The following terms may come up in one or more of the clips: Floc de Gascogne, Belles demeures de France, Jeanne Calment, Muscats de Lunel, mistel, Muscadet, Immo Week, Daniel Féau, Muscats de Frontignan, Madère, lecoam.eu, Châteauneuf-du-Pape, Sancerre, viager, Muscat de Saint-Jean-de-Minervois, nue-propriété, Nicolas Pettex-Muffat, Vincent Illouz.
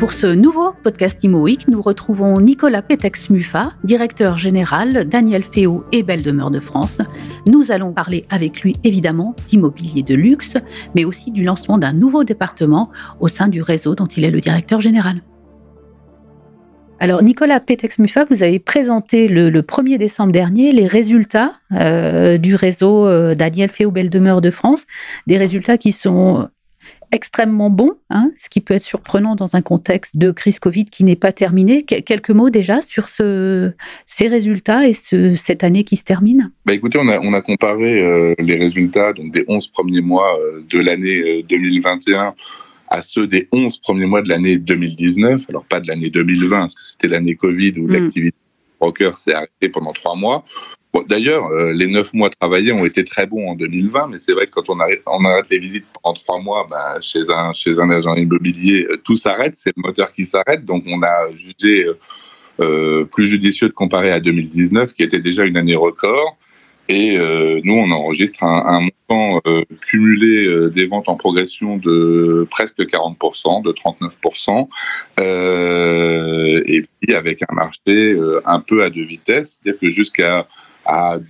Pour ce nouveau podcast Immo Week, nous retrouvons Nicolas Pettex-Muffat, directeur général, Daniel Féau et Belles Demeures de France. Nous allons parler avec lui évidemment d'immobilier de luxe, mais aussi du lancement d'un nouveau département au sein du réseau dont il est le directeur général. Alors Nicolas Pettex-Muffat, vous avez présenté le 1er décembre dernier les résultats du réseau Daniel Féau Belles Demeures de France, des résultats qui sont extrêmement bon, ce qui peut être surprenant dans un contexte de crise Covid qui n'est pas terminée. Quelques mots déjà sur ces résultats et cette année qui se termine. Écoutez, on a comparé les résultats donc des 11 premiers mois de l'année 2021 à ceux des 11 premiers mois de l'année 2019, alors pas de l'année 2020, parce que c'était l'année Covid où l'activité broker s'est arrêtée pendant 3 mois. Bon, d'ailleurs, les 9 mois travaillés ont été très bons en 2020, mais c'est vrai que quand on arrête les visites en 3 mois, chez un agent immobilier, tout s'arrête, c'est le moteur qui s'arrête. Donc, on a jugé plus judicieux de comparer à 2019, qui était déjà une année record. Et nous, on enregistre un montant cumulé des ventes en progression de presque 40%, de 39%, et puis avec un marché un peu à deux vitesses, c'est-à-dire que jusqu'à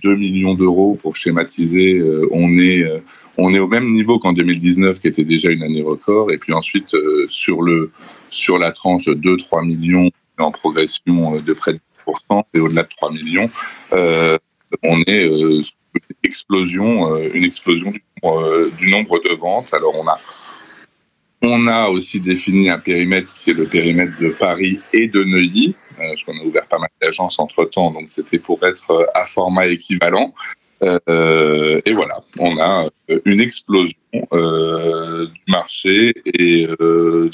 2 millions d'euros pour schématiser, on est au même niveau qu'en 2019 qui était déjà une année record, et puis ensuite sur la tranche 2-3 millions en progression de près de 10% et au-delà de 3 millions, on est sous une explosion du nombre de ventes. Alors on a aussi défini un périmètre qui est le périmètre de Paris et de Neuilly, parce qu'on a ouvert pas mal d'agences entre-temps, donc c'était pour être à format équivalent. Et voilà, on a une explosion du marché et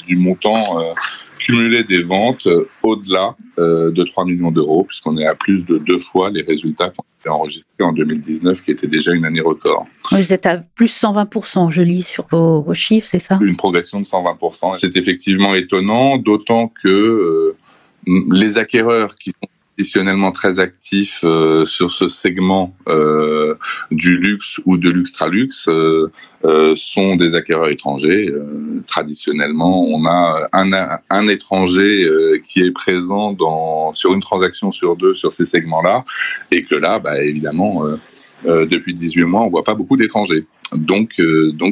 du montant cumulé des ventes au-delà de 3 millions d'euros, puisqu'on est à plus de 2 fois les résultats qu'on a enregistrés en 2019, qui était déjà une année record. Vous êtes à plus 120%, je lis sur vos chiffres, c'est ça ? Une progression de 120%. C'est effectivement étonnant, d'autant que les acquéreurs qui sont traditionnellement très actifs sur ce segment du luxe ou de l'ultra-luxe sont des acquéreurs étrangers. Traditionnellement, on a un étranger qui est présent sur une transaction sur 2 sur ces segments-là, et que là, évidemment, depuis 18 mois, on ne voit pas beaucoup d'étrangers. Donc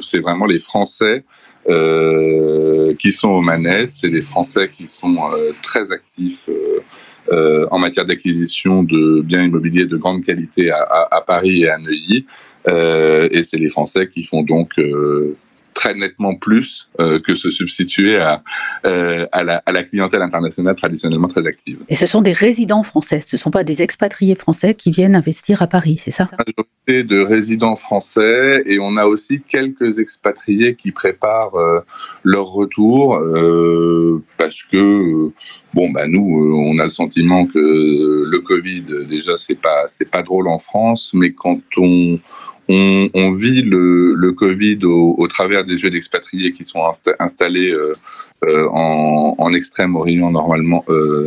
c'est vraiment les Français qui sont aux manettes, c'est les Français qui sont très actifs en matière d'acquisition de biens immobiliers de grande qualité à Paris et à Neuilly, et c'est les Français qui font donc très nettement plus que se substituer à la clientèle internationale traditionnellement très active. Et ce sont des résidents français, ce ne sont pas des expatriés français qui viennent investir à Paris, c'est ça ? Une majorité de résidents français, et on a aussi quelques expatriés qui préparent leur retour, parce que nous, on a le sentiment que le Covid, déjà, c'est pas drôle en France, mais quand on vit le Covid au travers des yeux d'expatriés qui sont installés en Extrême-Orient normalement,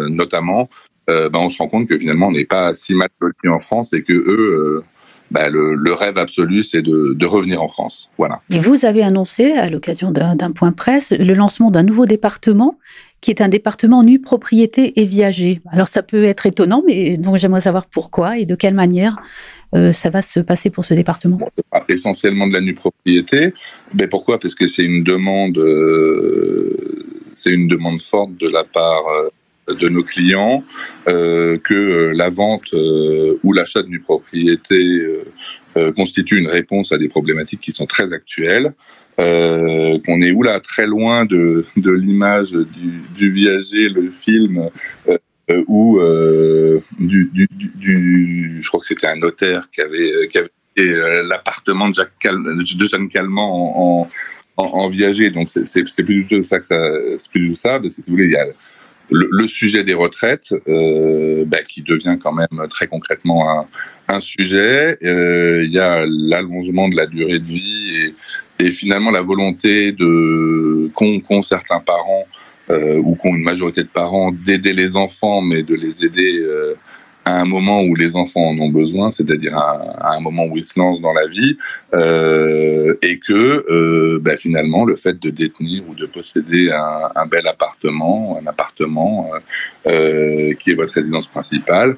notamment, on se rend compte que finalement, on n'est pas si mal pris en France et que eux. Le rêve absolu, c'est de revenir en France. Voilà. Et vous avez annoncé, à l'occasion d'un point presse, le lancement d'un nouveau département, qui est un département nue-propriété et viager. Alors, ça peut être étonnant, mais donc j'aimerais savoir pourquoi et de quelle manière ça va se passer pour ce département. Essentiellement de la nue-propriété. Mais pourquoi ? Parce que c'est une demande forte de la part de nos clients, que la vente ou l'achat de nue-propriété constitue une réponse à des problématiques qui sont très actuelles, qu'on est très loin de l'image du viager, le film, où je crois que c'était un notaire qui avait l'appartement de Jeanne Calment en viager, donc c'est plus du tout ça, parce que si vous voulez, il y a le sujet des retraites, qui devient quand même très concrètement un sujet. Il y a l'allongement de la durée de vie et finalement la volonté qu'ont certains parents ou qu'ont une majorité de parents d'aider les enfants, mais de les aider à un moment où les enfants en ont besoin, c'est-à-dire à un moment où ils se lancent dans la vie, et que finalement le fait de détenir ou de posséder un bel appartement, qui est votre résidence principale,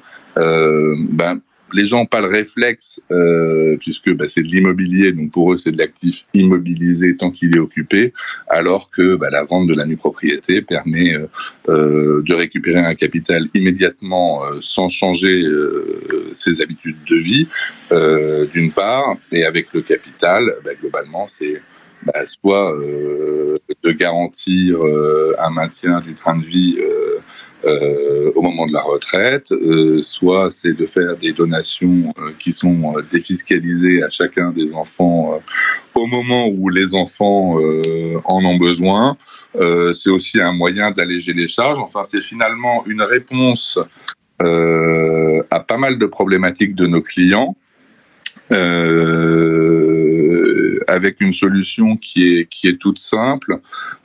les gens n'ont pas le réflexe, puisque c'est de l'immobilier, donc pour eux c'est de l'actif immobilisé tant qu'il est occupé, alors que la vente de la nue-propriété permet de récupérer un capital immédiatement sans changer ses habitudes de vie, d'une part, et avec le capital, globalement c'est soit de garantir un maintien du train de vie au moment de la retraite, soit c'est de faire des donations qui sont défiscalisées à chacun des enfants au moment où les enfants en ont besoin. C'est aussi un moyen d'alléger les charges. Enfin, c'est finalement une réponse à pas mal de problématiques de nos clients, avec une solution qui est toute simple,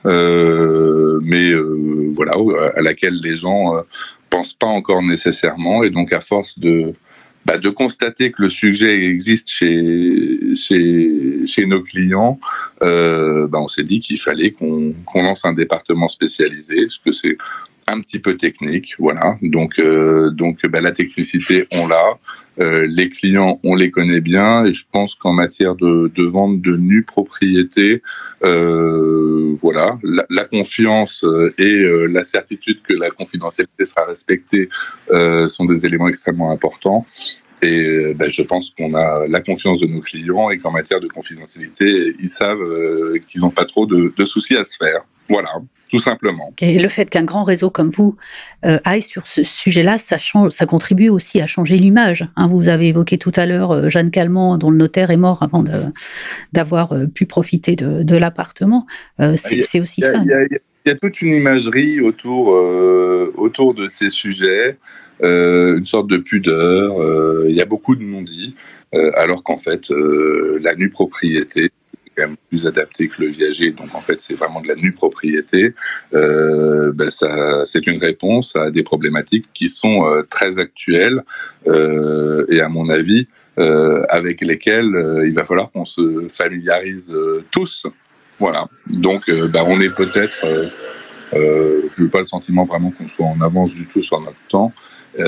à laquelle les gens pensent pas encore nécessairement, et donc à force de constater que le sujet existe chez nos clients, on s'est dit qu'il fallait qu'on lance un département spécialisé, parce que c'est un petit peu technique, voilà. Donc, la technicité, on l'a. Les clients, on les connaît bien, et je pense qu'en matière de vente de nue-propriété, la confiance et la certitude que la confidentialité sera respectée sont des éléments extrêmement importants. Et je pense qu'on a la confiance de nos clients, et qu'en matière de confidentialité, ils savent qu'ils n'ont pas trop de soucis à se faire. Voilà. Tout simplement. Et le fait qu'un grand réseau comme vous aille sur ce sujet-là, ça contribue aussi à changer l'image. Hein, vous avez évoqué tout à l'heure Jeanne Calment, dont le notaire est mort avant d'avoir pu profiter de l'appartement. C'est aussi ça. Il y a toute une imagerie autour de ces sujets, une sorte de pudeur. Il y a beaucoup de non-dits, alors qu'en fait, la nue-propriété, plus adapté que le viager, donc en fait c'est vraiment de la nue-propriété, c'est une réponse à des problématiques qui sont très actuelles, et à mon avis avec lesquelles il va falloir qu'on se familiarise tous, voilà. Donc on est peut-être, je n'ai pas le sentiment vraiment qu'on soit en avance du tout sur notre temps, et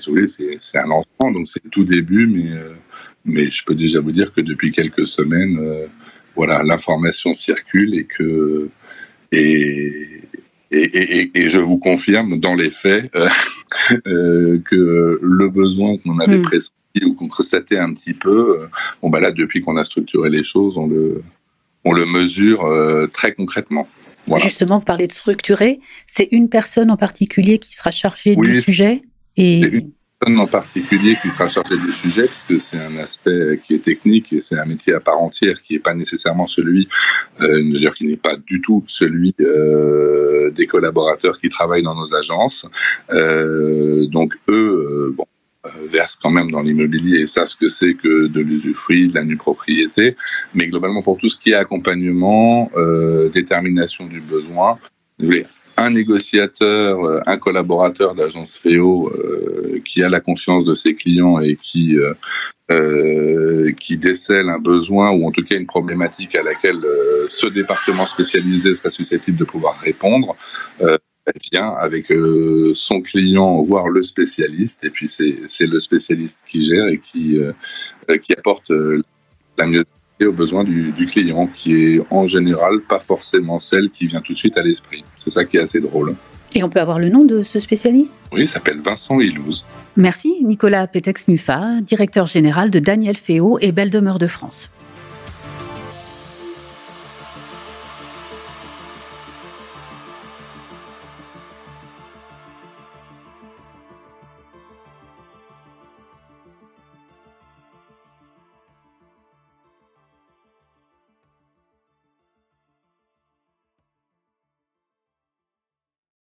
si vous voulez, c'est un lancement, donc c'est tout début, mais je peux déjà vous dire que depuis quelques semaines, l'information circule, et je vous confirme dans les faits que le besoin qu'on avait pressenti ou qu'on constatait un petit peu, depuis qu'on a structuré les choses, on le mesure très concrètement. Voilà. Justement, vous parlez de structurer, c'est une personne en particulier qui sera chargée du sujet en particulier qui sera chargé du sujet, puisque c'est un aspect qui est technique et c'est un métier à part entière qui n'est pas nécessairement celui, d'ailleurs qui n'est pas du tout celui des collaborateurs qui travaillent dans nos agences. Donc eux, versent quand même dans l'immobilier et savent ce que c'est que de l'usufruit, de la nue-propriété, mais globalement pour tout ce qui est accompagnement, détermination du besoin, vous voulez, un négociateur, un collaborateur d'agence Féau qui a la confiance de ses clients et qui décèle un besoin ou en tout cas une problématique à laquelle ce département spécialisé sera susceptible de pouvoir répondre, vient avec son client voir le spécialiste, et puis c'est le spécialiste qui gère et qui apporte la mieux aux besoins du client, qui est en général pas forcément celle qui vient tout de suite à l'esprit. C'est ça qui est assez drôle. Et on peut avoir le nom de ce spécialiste ? Oui, il s'appelle Vincent Illouz. Merci Nicolas Pettex-Muffat, directeur général de Daniel Féau et Belles Demeures de France.